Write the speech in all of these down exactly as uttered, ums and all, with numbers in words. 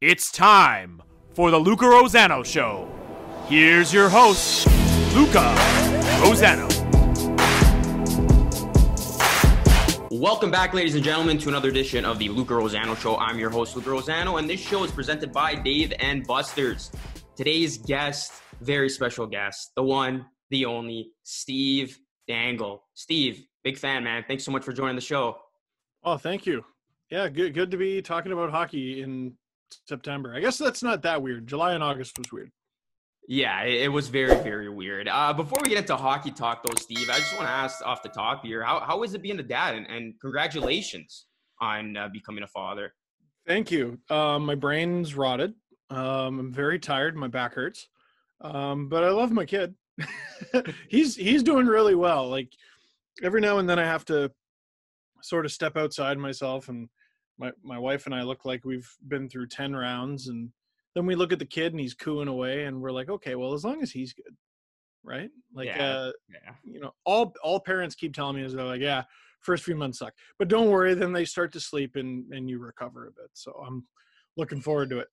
It's time for the Luca Rosano Show. Here's your host, Luca Rosano. Welcome back, ladies and gentlemen, to another edition of the Luca Rosano Show. I'm your host, Luca Rosano, and this show is presented by Dave and Busters. Today's guest, very special guest, the one, the only, Steve Dangle. Steve, big fan, man. Thanks so much for joining the show. Oh, thank you. Yeah, good, good to be talking about hockey in September. I guess that's not that weird. July and August was weird. Yeah, it was very, very weird. Uh, before we get into hockey talk, though, Steve, I just want to ask off the top here, how how is it being a dad? And, and congratulations on uh, becoming a father. Thank you. Uh, my brain's rotted. Um, I'm very tired. My back hurts. Um, but I love my kid. he's he's doing really well. Like, every now and then I have to sort of step outside myself, and My my wife and I look like we've been through ten rounds, and then we look at the kid and he's cooing away, and we're like, okay, well, as long as he's good, right? Like, yeah, uh, yeah. you know, all all parents keep telling me is they're like, yeah, first few months suck, but don't worry, then they start to sleep and and you recover a bit. So I'm looking forward to it.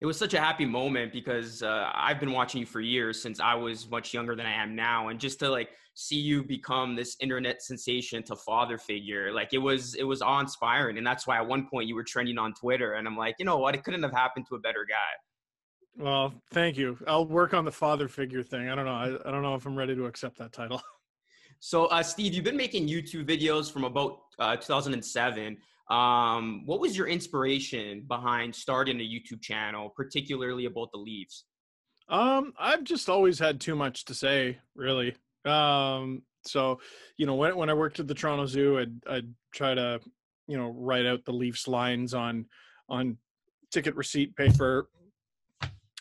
It was such a happy moment because uh, I've been watching you for years, since I was much younger than I am now, and just to like see you become this internet sensation to father figure, like it was it was awe-inspiring, and that's why at one point you were trending on Twitter, and I'm like, you know what, it couldn't have happened to a better guy. Well, thank you. I'll work on the father figure thing. I don't know. I, I don't know if I'm ready to accept that title. So, uh, Steve, you've been making YouTube videos from about uh, two thousand seven. Um, what was your inspiration behind starting a YouTube channel, particularly about the Leafs? Um, I've just always had too much to say, really. Um, so, you know, when, when I worked at the Toronto Zoo, I'd, I'd try to, you know, write out the Leafs lines on, on ticket receipt paper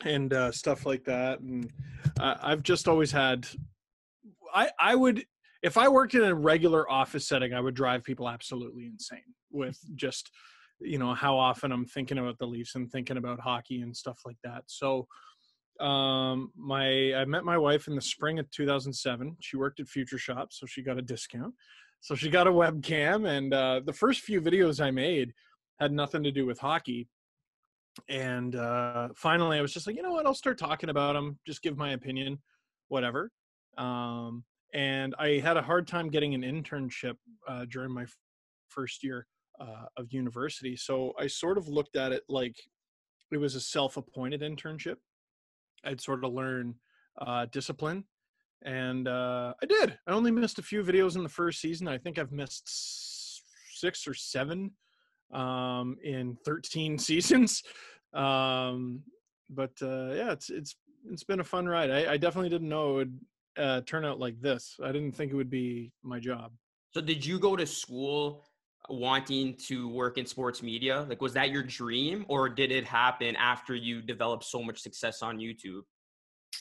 and, uh, stuff like that. And I, I've just always had, I, I would, if I worked in a regular office setting, I would drive people absolutely insane with just, you know, how often I'm thinking about the Leafs and thinking about hockey and stuff like that. So um, my I met my wife in the spring of two thousand seven. She worked at Future Shop, so she got a discount. So she got a webcam, and uh, the first few videos I made had nothing to do with hockey. And uh, finally, I was just like, you know what, I'll start talking about them, just give my opinion, whatever. Um, and I had a hard time getting an internship uh, during my f- first year uh, of university. So I sort of looked at it like it was a self-appointed internship. I'd sort of learn uh, discipline, and uh, I did. I only missed a few videos in the first season. I think I've missed s- six or seven um, in thirteen seasons. Um, but uh, yeah, it's it's it's been a fun ride. I, I definitely didn't know it would uh, turn out like this. I didn't think it would be my job. So did you go to school wanting to work in sports media? Like, was that your dream, or did it happen after you developed so much success on YouTube?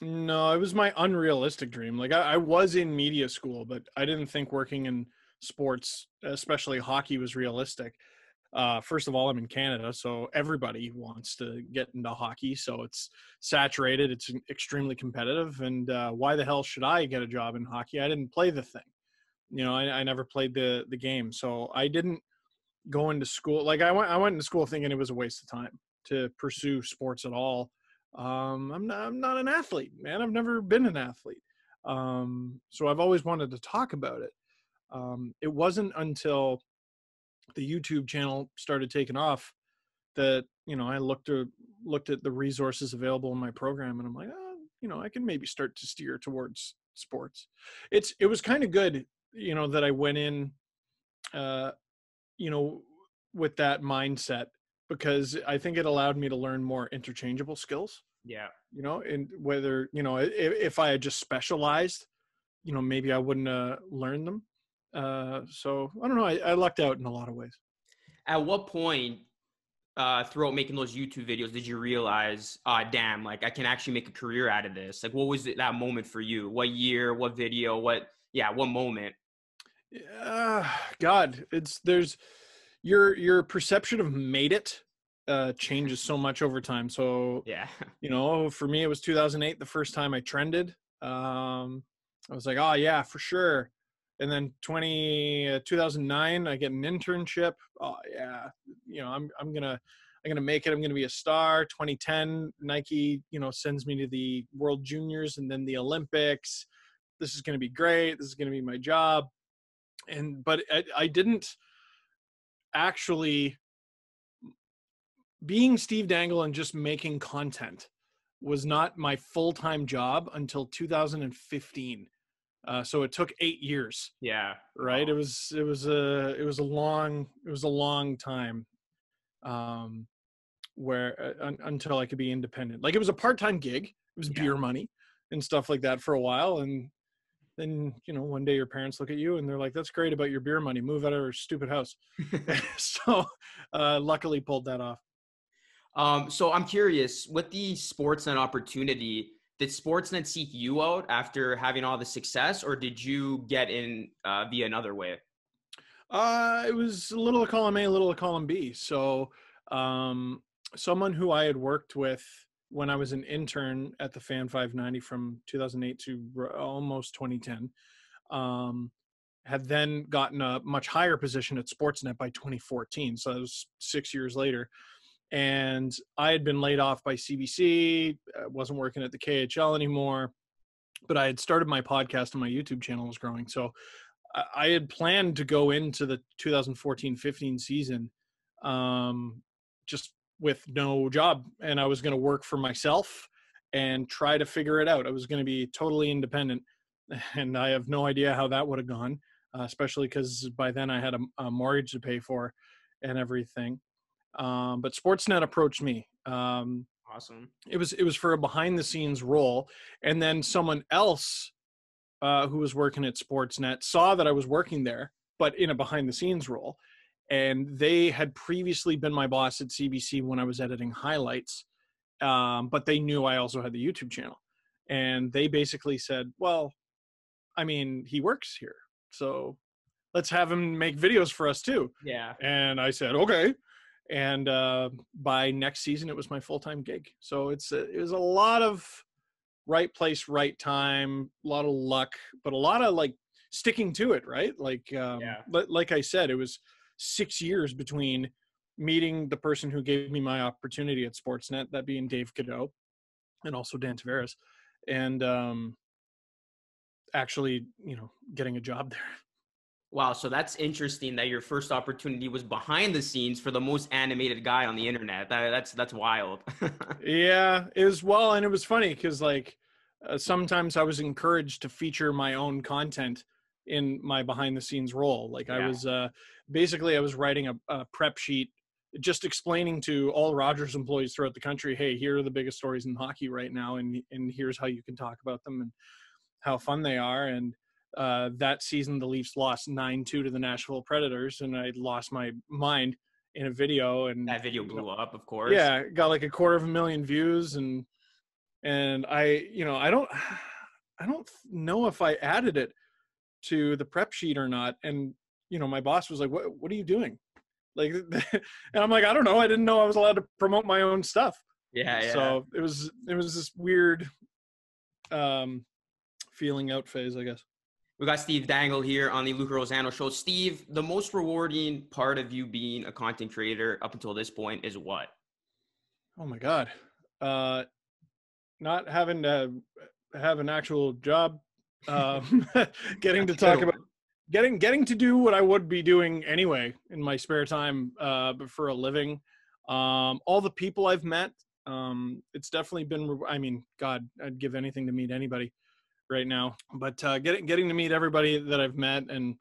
No, it was my unrealistic dream. Like, I, I was in media school, but I didn't think working in sports, especially hockey, was realistic. Uh, first of all, I'm in Canada, so everybody wants to get into hockey. So it's saturated. It's extremely competitive. And uh, why the hell should I get a job in hockey? I didn't play the thing. You know, I, I never played the, the game, so I didn't go into school. Like, I went I went into school thinking it was a waste of time to pursue sports at all. Um, I'm not I'm not an athlete, man. I've never been an athlete, um, so I've always wanted to talk about it. Um, it wasn't until the YouTube channel started taking off that, you know, I looked to, looked at the resources available in my program, and I'm like, oh, you know, I can maybe start to steer towards sports. It's it was kind of good. You know, that I went in, uh, you know, with that mindset, because I think it allowed me to learn more interchangeable skills. Yeah. You know, and whether, you know, if, if I had just specialized, you know, maybe I wouldn't uh, learn them. Uh, so I don't know. I, I lucked out in a lot of ways. At what point uh, throughout making those YouTube videos did you realize, ah, oh, damn, like I can actually make a career out of this? Like, what was it, that moment for you? What year, what video, what, yeah, what moment? Uh, God, it's there's your your perception of made it uh, changes so much over time. So yeah, you know, for me it was two thousand eight the first time I trended. Um, I was like, oh yeah, for sure. And then twenty uh, two thousand nine I get an internship. Oh yeah, you know, I'm I'm gonna I'm going to make it. I'm going to be a star. twenty ten, Nike, you know, sends me to the World Juniors and then the Olympics. This is going to be great. This is going to be my job. And, but I, I didn't actually, being Steve Dangle and just making content was not my full-time job until two thousand fifteen. Uh, so it took eight years. Yeah. Right. Wow. It was, it was a, it was a long, it was a long time um, where uh, un, until I could be independent. Like it was a part-time gig. It was yeah. beer money and stuff like that for a while. And then, you know, one day your parents look at you and they're like, that's great about your beer money. Move out of our stupid house. So uh, luckily pulled that off. Um, so I'm curious, with the Sportsnet opportunity, did Sportsnet seek you out after having all the success, or did you get in uh, via another way? Uh, it was a little of column A, a little of column B. So um, someone who I had worked with when I was an intern at the Fan five ninety from two thousand eight to almost twenty ten, um, had then gotten a much higher position at Sportsnet by twenty fourteen. So that was six years later. And I had been laid off by C B C, I wasn't working at the K H L anymore, but I had started my podcast and my YouTube channel was growing. So I had planned to go into the two thousand fourteen fifteen season um, just with no job. And I was going to work for myself and try to figure it out. I was going to be totally independent. And I have no idea how that would have gone, uh, especially because by then I had a, a mortgage to pay for and everything. Um, but Sportsnet approached me. Um, awesome. It was, it was for a behind the scenes role. And then someone else, uh, who was working at Sportsnet saw that I was working there, but in a behind the scenes role. And they had previously been my boss at C B C when I was editing highlights. Um, but they knew I also had the YouTube channel, and they basically said, well, I mean, he works here, so let's have him make videos for us too. Yeah. And I said, okay. And uh, by next season, it was my full-time gig. So it's a, it was a lot of right place, right time, a lot of luck, but a lot of like sticking to it, right? Like, um, yeah. li- like I said, it was six years between meeting the person who gave me my opportunity at Sportsnet, that being Dave Cadeau and also Dan Tavares, and um, actually, you know, getting a job there. Wow, so that's interesting that your first opportunity was behind the scenes for the most animated guy on the internet. That, that's that's wild. Yeah, it was, well, and it was funny because like uh, sometimes I was encouraged to feature my own content in my behind the scenes role. Like yeah. I was uh, basically I was writing a, a prep sheet just explaining to all Rogers employees throughout the country, hey, here are the biggest stories in hockey right now, and and here's how you can talk about them and how fun they are. And Uh, that season, the Leafs lost nine two to the Nashville Predators, and I lost my mind in a video. And that video blew you know, up, of course. Yeah, got like a quarter of a million views, and and I, you know, I don't, I don't know if I added it to the prep sheet or not. And you know, my boss was like, "What? What are you doing?" Like, and I'm like, "I don't know. I didn't know I was allowed to promote my own stuff." Yeah, yeah. So it was, it was this weird, um, feeling out phase, I guess. We got Steve Dangle here on the Luca Rosano Show. Steve, the most rewarding part of you being a content creator up until this point is what? Oh my God. Uh, not having to have an actual job, um, getting to talk about, getting, getting to do what I would be doing anyway in my spare time, uh, but for a living, um, all the people I've met, um, it's definitely been, I mean, God, I'd give anything to meet anybody right now, but uh, getting getting to meet everybody that I've met and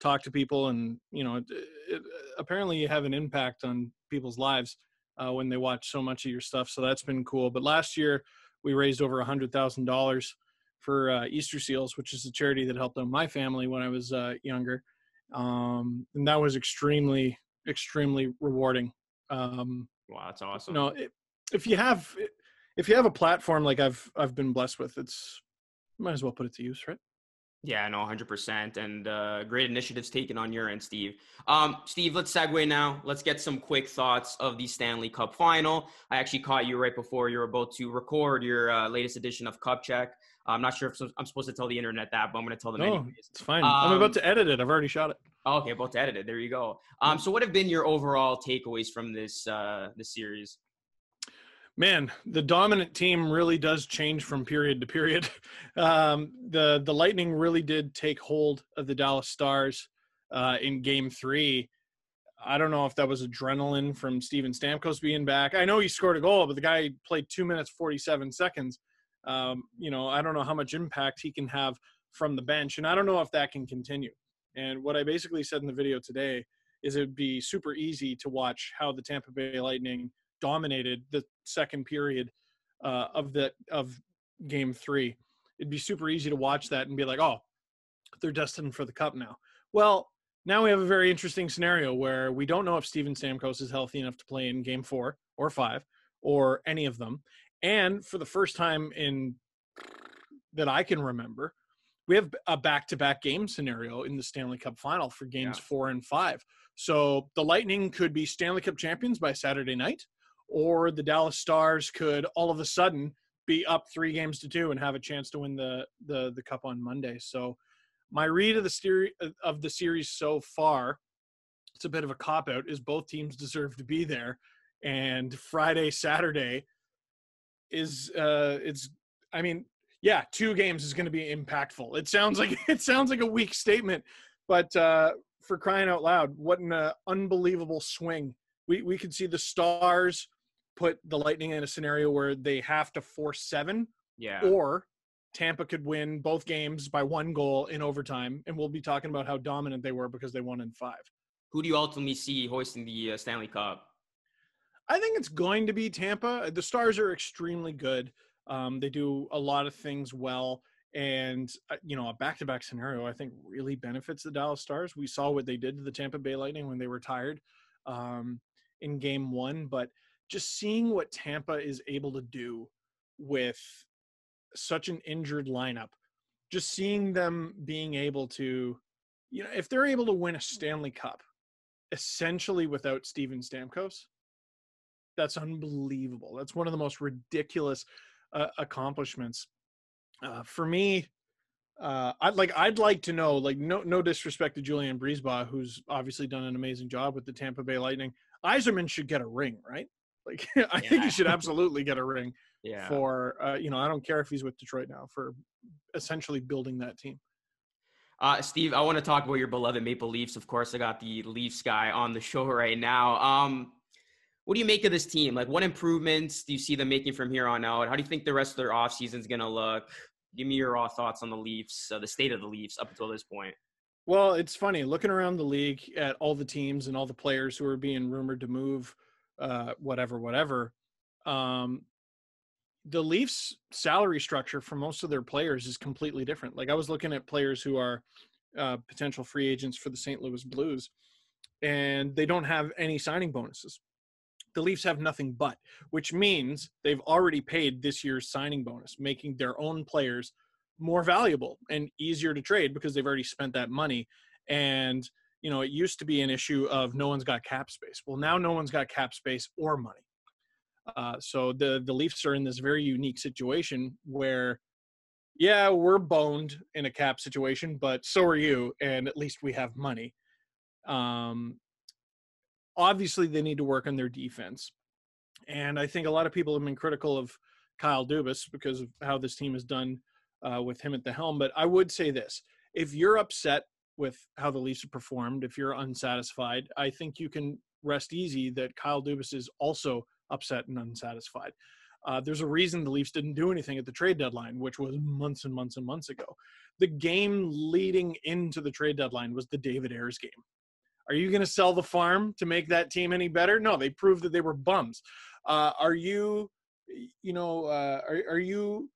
talk to people, and you know, it, it, apparently you have an impact on people's lives uh, when they watch so much of your stuff. So that's been cool. But last year we raised over a hundred thousand dollars for uh, Easter Seals, which is the charity that helped out my family when I was uh, younger, um, and that was extremely extremely rewarding. Um, wow, that's awesome. You know, it, if you have if you have a platform like I've I've been blessed with, it's might as well put it to use, right? Yeah, no, one hundred percent. And uh, great initiatives taken on your end, Steve. Um, Steve, let's segue now. Let's get some quick thoughts of the Stanley Cup Final. I actually caught you right before you were about to record your uh, latest edition of Cup Check. I'm not sure if I'm supposed to tell the internet that, but I'm going to tell them no, anyways. It's fine. Um, I'm about to edit it. I've already shot it. Oh, okay, both edited. There you go. Um, so what have been your overall takeaways from this uh, this series? Man, the dominant team really does change from period to period. Um, the the Lightning really did take hold of the Dallas Stars uh, in Game Three. I don't know if that was adrenaline from Steven Stamkos being back. I know he scored a goal, but the guy played two minutes forty-seven seconds. Um, you know, I don't know how much impact he can have from the bench, and I don't know if that can continue. And what I basically said in the video today is it'd be super easy to watch how the Tampa Bay Lightning dominated the second period uh, of the of Game Three. It'd be super easy to watch that and be like, oh, they're destined for the cup now. Well, now we have a very interesting scenario where we don't know if Steven Stamkos is healthy enough to play in Game Four or Five or any of them. And for the first time in that I can remember, we have a back-to-back game scenario in the Stanley Cup Final for games yeah. four and five. So the Lightning could be Stanley Cup champions by Saturday night, or the Dallas Stars could all of a sudden be up three games to two and have a chance to win the the, the cup on Monday. So my read of the series of the series so far, it's a bit of a cop-out, is both teams deserve to be there, and Friday, Saturday is uh, it's I mean. Yeah, two games is going to be impactful. It sounds like it sounds like a weak statement, but uh, for crying out loud, what an uh, unbelievable swing. We we could see the Stars put the Lightning in a scenario where they have to force seven, yeah. or Tampa could win both games by one goal in overtime, and we'll be talking about how dominant they were because they won in five. Who do you ultimately see hoisting the uh, Stanley Cup? I think it's going to be Tampa. The Stars are extremely good. Um, they do a lot of things well, and, uh, you know, a back-to-back scenario, I think, really benefits the Dallas Stars. We saw what they did to the Tampa Bay Lightning when they were tired um, in game one, but just seeing what Tampa is able to do with such an injured lineup, just seeing them being able to, you know, if they're able to win a Stanley Cup, essentially without Steven Stamkos, that's unbelievable. That's one of the most ridiculous Uh, accomplishments uh, for me. Uh, I'd like I'd like to know, like, no no disrespect to Julian Bruschbach, who's obviously done an amazing job with the Tampa Bay Lightning. Iserman should get a ring, right? Like, I yeah. think he should absolutely get a ring. Yeah. For uh, you know, I don't care if he's with Detroit now, for essentially building that team. Uh, Steve, I want to talk about your beloved Maple Leafs. Of course, I got the Leafs guy on the show right now. Um, What do you make of this team? Like, what improvements do you see them making from here on out? How do you think the rest of their offseason is going to look? Give me your raw thoughts on the Leafs, uh, the state of the Leafs up until this point. Well, it's funny. Looking around the league at all the teams and all the players who are being rumored to move, uh, whatever, whatever, um, the Leafs' salary structure for most of their players is completely different. Like, I was looking at players who are uh, potential free agents for the Saint Louis Blues, and they don't have any signing bonuses. The Leafs have nothing but, which means they've already paid this year's signing bonus, making their own players more valuable and easier to trade because they've already spent that money. And, you know, it used to be an issue of no one's got cap space. Well, now no one's got cap space or money. Uh, so the, the Leafs are in this very unique situation where, yeah, we're boned in a cap situation, but so are you, and at least we have money. Um, Obviously, they need to work on their defense. And I think a lot of people have been critical of Kyle Dubas because of how this team has done uh, with him at the helm. But I would say this. If you're upset with how the Leafs have performed, if you're unsatisfied, I think you can rest easy that Kyle Dubas is also upset and unsatisfied. Uh, there's a reason the Leafs didn't do anything at the trade deadline, which was months and months and months ago. The game leading into the trade deadline was the David Ayers game. Are you going to sell the farm to make that team any better? No, they proved that they were bums. Uh, are you, you know, uh, are, are you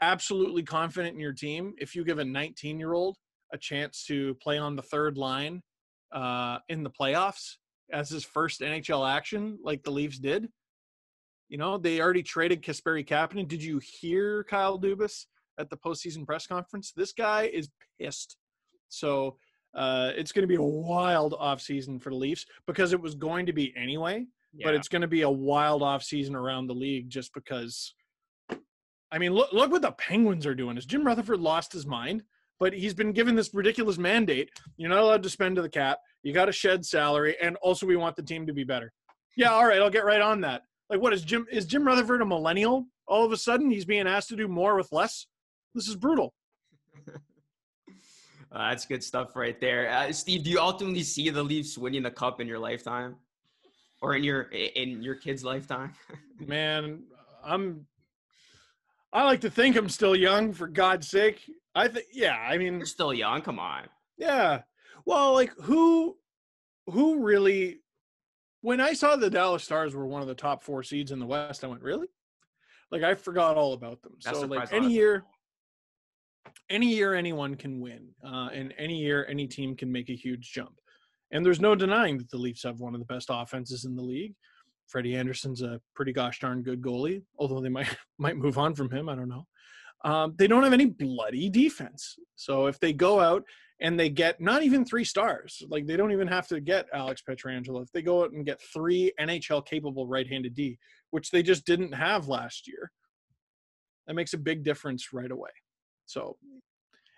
absolutely confident in your team if you give a nineteen-year-old a chance to play on the third line uh, in the playoffs as his first N H L action like the Leafs did? You know, they already traded Kasperi Kapanen. Did you hear Kyle Dubas at the postseason press conference? This guy is pissed. So – Uh, it's going to be a wild offseason for the Leafs because it was going to be anyway, yeah. but it's going to be a wild offseason around the league just because, I mean, look, look what the Penguins are doing. Has Jim Rutherford lost his mind? but he's been given this ridiculous mandate. You're not allowed to spend to the cap. You got to shed salary. And also we want the team to be better. Yeah. All right. I'll get right on that. Like, what is Jim, is Jim Rutherford a millennial? All of a sudden he's being asked to do more with less. This is brutal. Uh, that's good stuff right there. Uh, Steve, do you ultimately see the Leafs winning the cup in your lifetime or in your, in your kid's lifetime? Man, I'm, I like to think I'm still young, for God's sake. I think, yeah, I mean. You're still young. Come on. Yeah. Well, like who, who really, when I saw the Dallas Stars were one of the top four seeds in the West, I went, really? Like I forgot all about them. That's so like any year. Any year anyone can win, uh, and any year any team can make a huge jump. And there's no denying that the Leafs have one of the best offenses in the league. Freddie Anderson's a pretty gosh darn good goalie, although they might might move on from him. I don't know. Um, they don't have any bloody defense. So if they go out and they get not even three stars, like they don't even have to get Alex Petrangelo. If they go out and get three N H L-capable right-handed D, which they just didn't have last year, that makes a big difference right away. So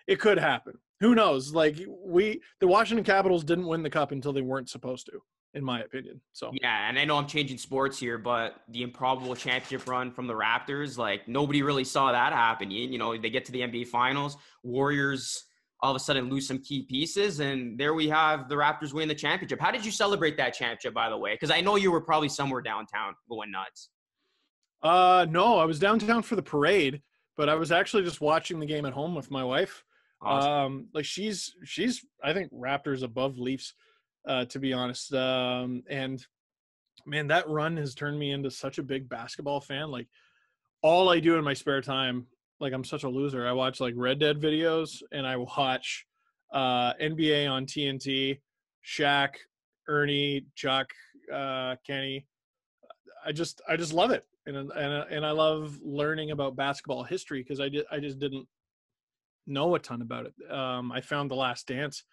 it could happen. Who knows? Like we, the Washington Capitals didn't win the cup until they weren't supposed to, in my opinion. So yeah. And I know I'm changing sports here, but the improbable championship run from the Raptors, like nobody really saw that happen. You, you know, they get to the N B A finals, Warriors all of a sudden lose some key pieces. And there we have the Raptors win the championship. How did you celebrate that championship, by the way? Cause I know you were probably somewhere downtown going nuts. Uh, no, I was downtown for the parade. But I was actually just watching the game at home with my wife. Awesome. Um, like she's, she's, I think Raptors above Leafs, uh, to be honest. Um, and man, that run has turned me into such a big basketball fan. Like all I do in my spare time, like I'm such a loser. I watch like Red Dead videos and I watch, uh, N B A on T N T, Shaq, Ernie, Chuck, uh, Kenny. I just, I just love it. And, and, and I love learning about basketball history because I, di- I just didn't know a ton about it. Um, I found The Last Dance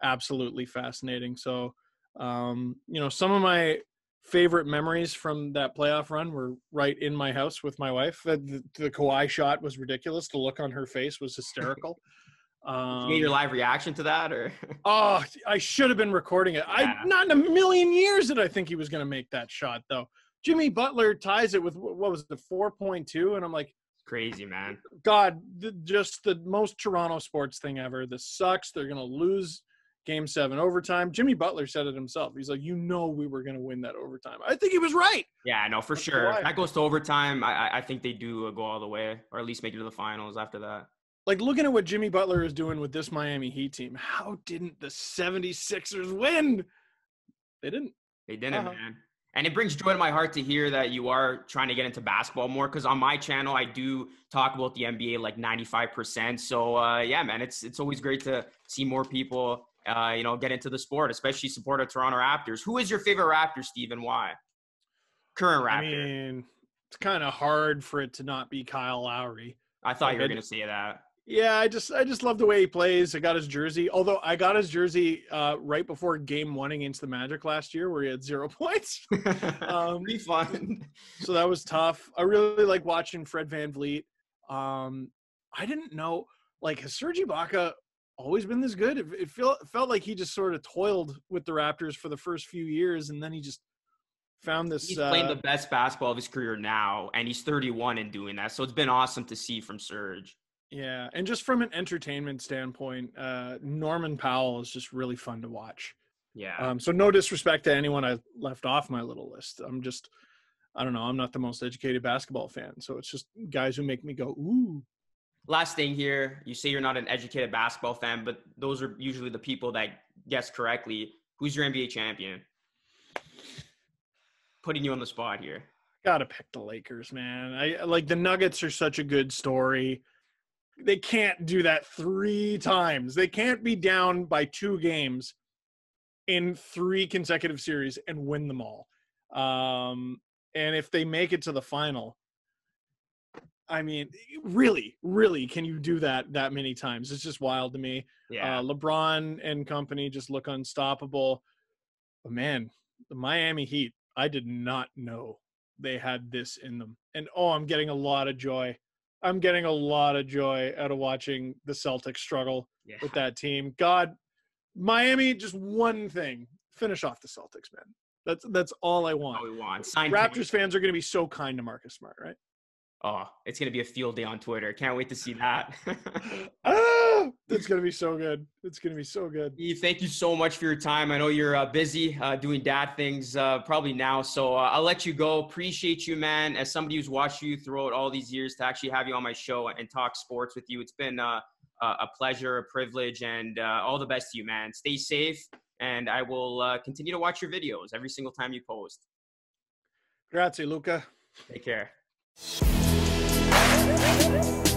absolutely fascinating. So, um, you know, some of my favorite memories from that playoff run were right in my house with my wife. The, the Kawhi shot was ridiculous. The look on her face was hysterical. Um, you made your live reaction to that? Or oh, I should have been recording it. Yeah. I Not in a million years did I think he was going to make that shot, though. Jimmy Butler ties it with, what was the four point two? And I'm like, crazy, man. God, th- just the most Toronto sports thing ever. This sucks. They're going to lose game seven overtime. Jimmy Butler said it himself. He's like, you know we were going to win that overtime. I think he was right. Yeah, no, for That's sure. That goes to overtime. I, I think they do go all the way, or at least make it to the finals after that. Like, looking at what Jimmy Butler is doing with this Miami Heat team, how didn't the seventy-sixers win? They didn't. They didn't, uh-huh. man. And it brings joy to my heart to hear that you are trying to get into basketball more, because on my channel, I do talk about the N B A like ninety-five percent. So, uh, yeah, man, it's it's always great to see more people, uh, you know, get into the sport, especially support of Toronto Raptors. Who is your favorite Raptor, Steve, and why? Current Raptor. I mean, it's kind of hard for it to not be Kyle Lowry. I thought like, you were going to say that. Yeah, I just I just love the way he plays. I got his jersey. Although I got his jersey uh, right before game one against the Magic last year where he had zero points. Um, Pretty fun. So that was tough. I really like watching Fred VanVleet. Um, I didn't know, like, has Serge Ibaka always been this good? It, it, feel, it felt like he just sort of toiled with the Raptors for the first few years, and then he just found this. He's playing uh, the best basketball of his career now, and he's thirty-one and doing that. So it's been awesome to see from Serge. Yeah, and just from an entertainment standpoint, uh, Norman Powell is just really fun to watch. Yeah. Um, so no disrespect to anyone I left off my little list. I'm just, I don't know, I'm not the most educated basketball fan. So it's just guys who make me go, ooh. Last thing here, you say you're not an educated basketball fan, but those are usually the people that guess correctly. Who's your N B A champion? Putting you on the spot here. Gotta pick the Lakers, man. I like the Nuggets are such a good story. They can't do that three times. They can't be down by two games in three consecutive series and win them all. Um, and if they make it to the final, I mean, really, really, can you do that that many times? It's just wild to me. Yeah. Uh, LeBron and company just look unstoppable. But, man, the Miami Heat, I did not know they had this in them. And, oh, I'm getting a lot of joy I'm getting a lot of joy out of watching the Celtics struggle yeah. with that team. God, Miami, just one thing. Finish off the Celtics, man. That's that's all I want. All we want. Raptors fans are going to be so kind to Marcus Smart, right? Oh, it's going to be a field day on Twitter. Can't wait to see that. Oh, it's going to be so good. It's going to be so good. Steve, thank you so much for your time. I know you're uh, busy uh, doing dad things uh, probably now, so uh, I'll let you go. Appreciate you, man. As somebody who's watched you throughout all these years, to actually have you on my show and talk sports with you, it's been uh, a pleasure, a privilege, and uh, all the best to you, man. Stay safe, and I will uh, continue to watch your videos every single time you post. Grazie, Luca. Take care. We'll be right back.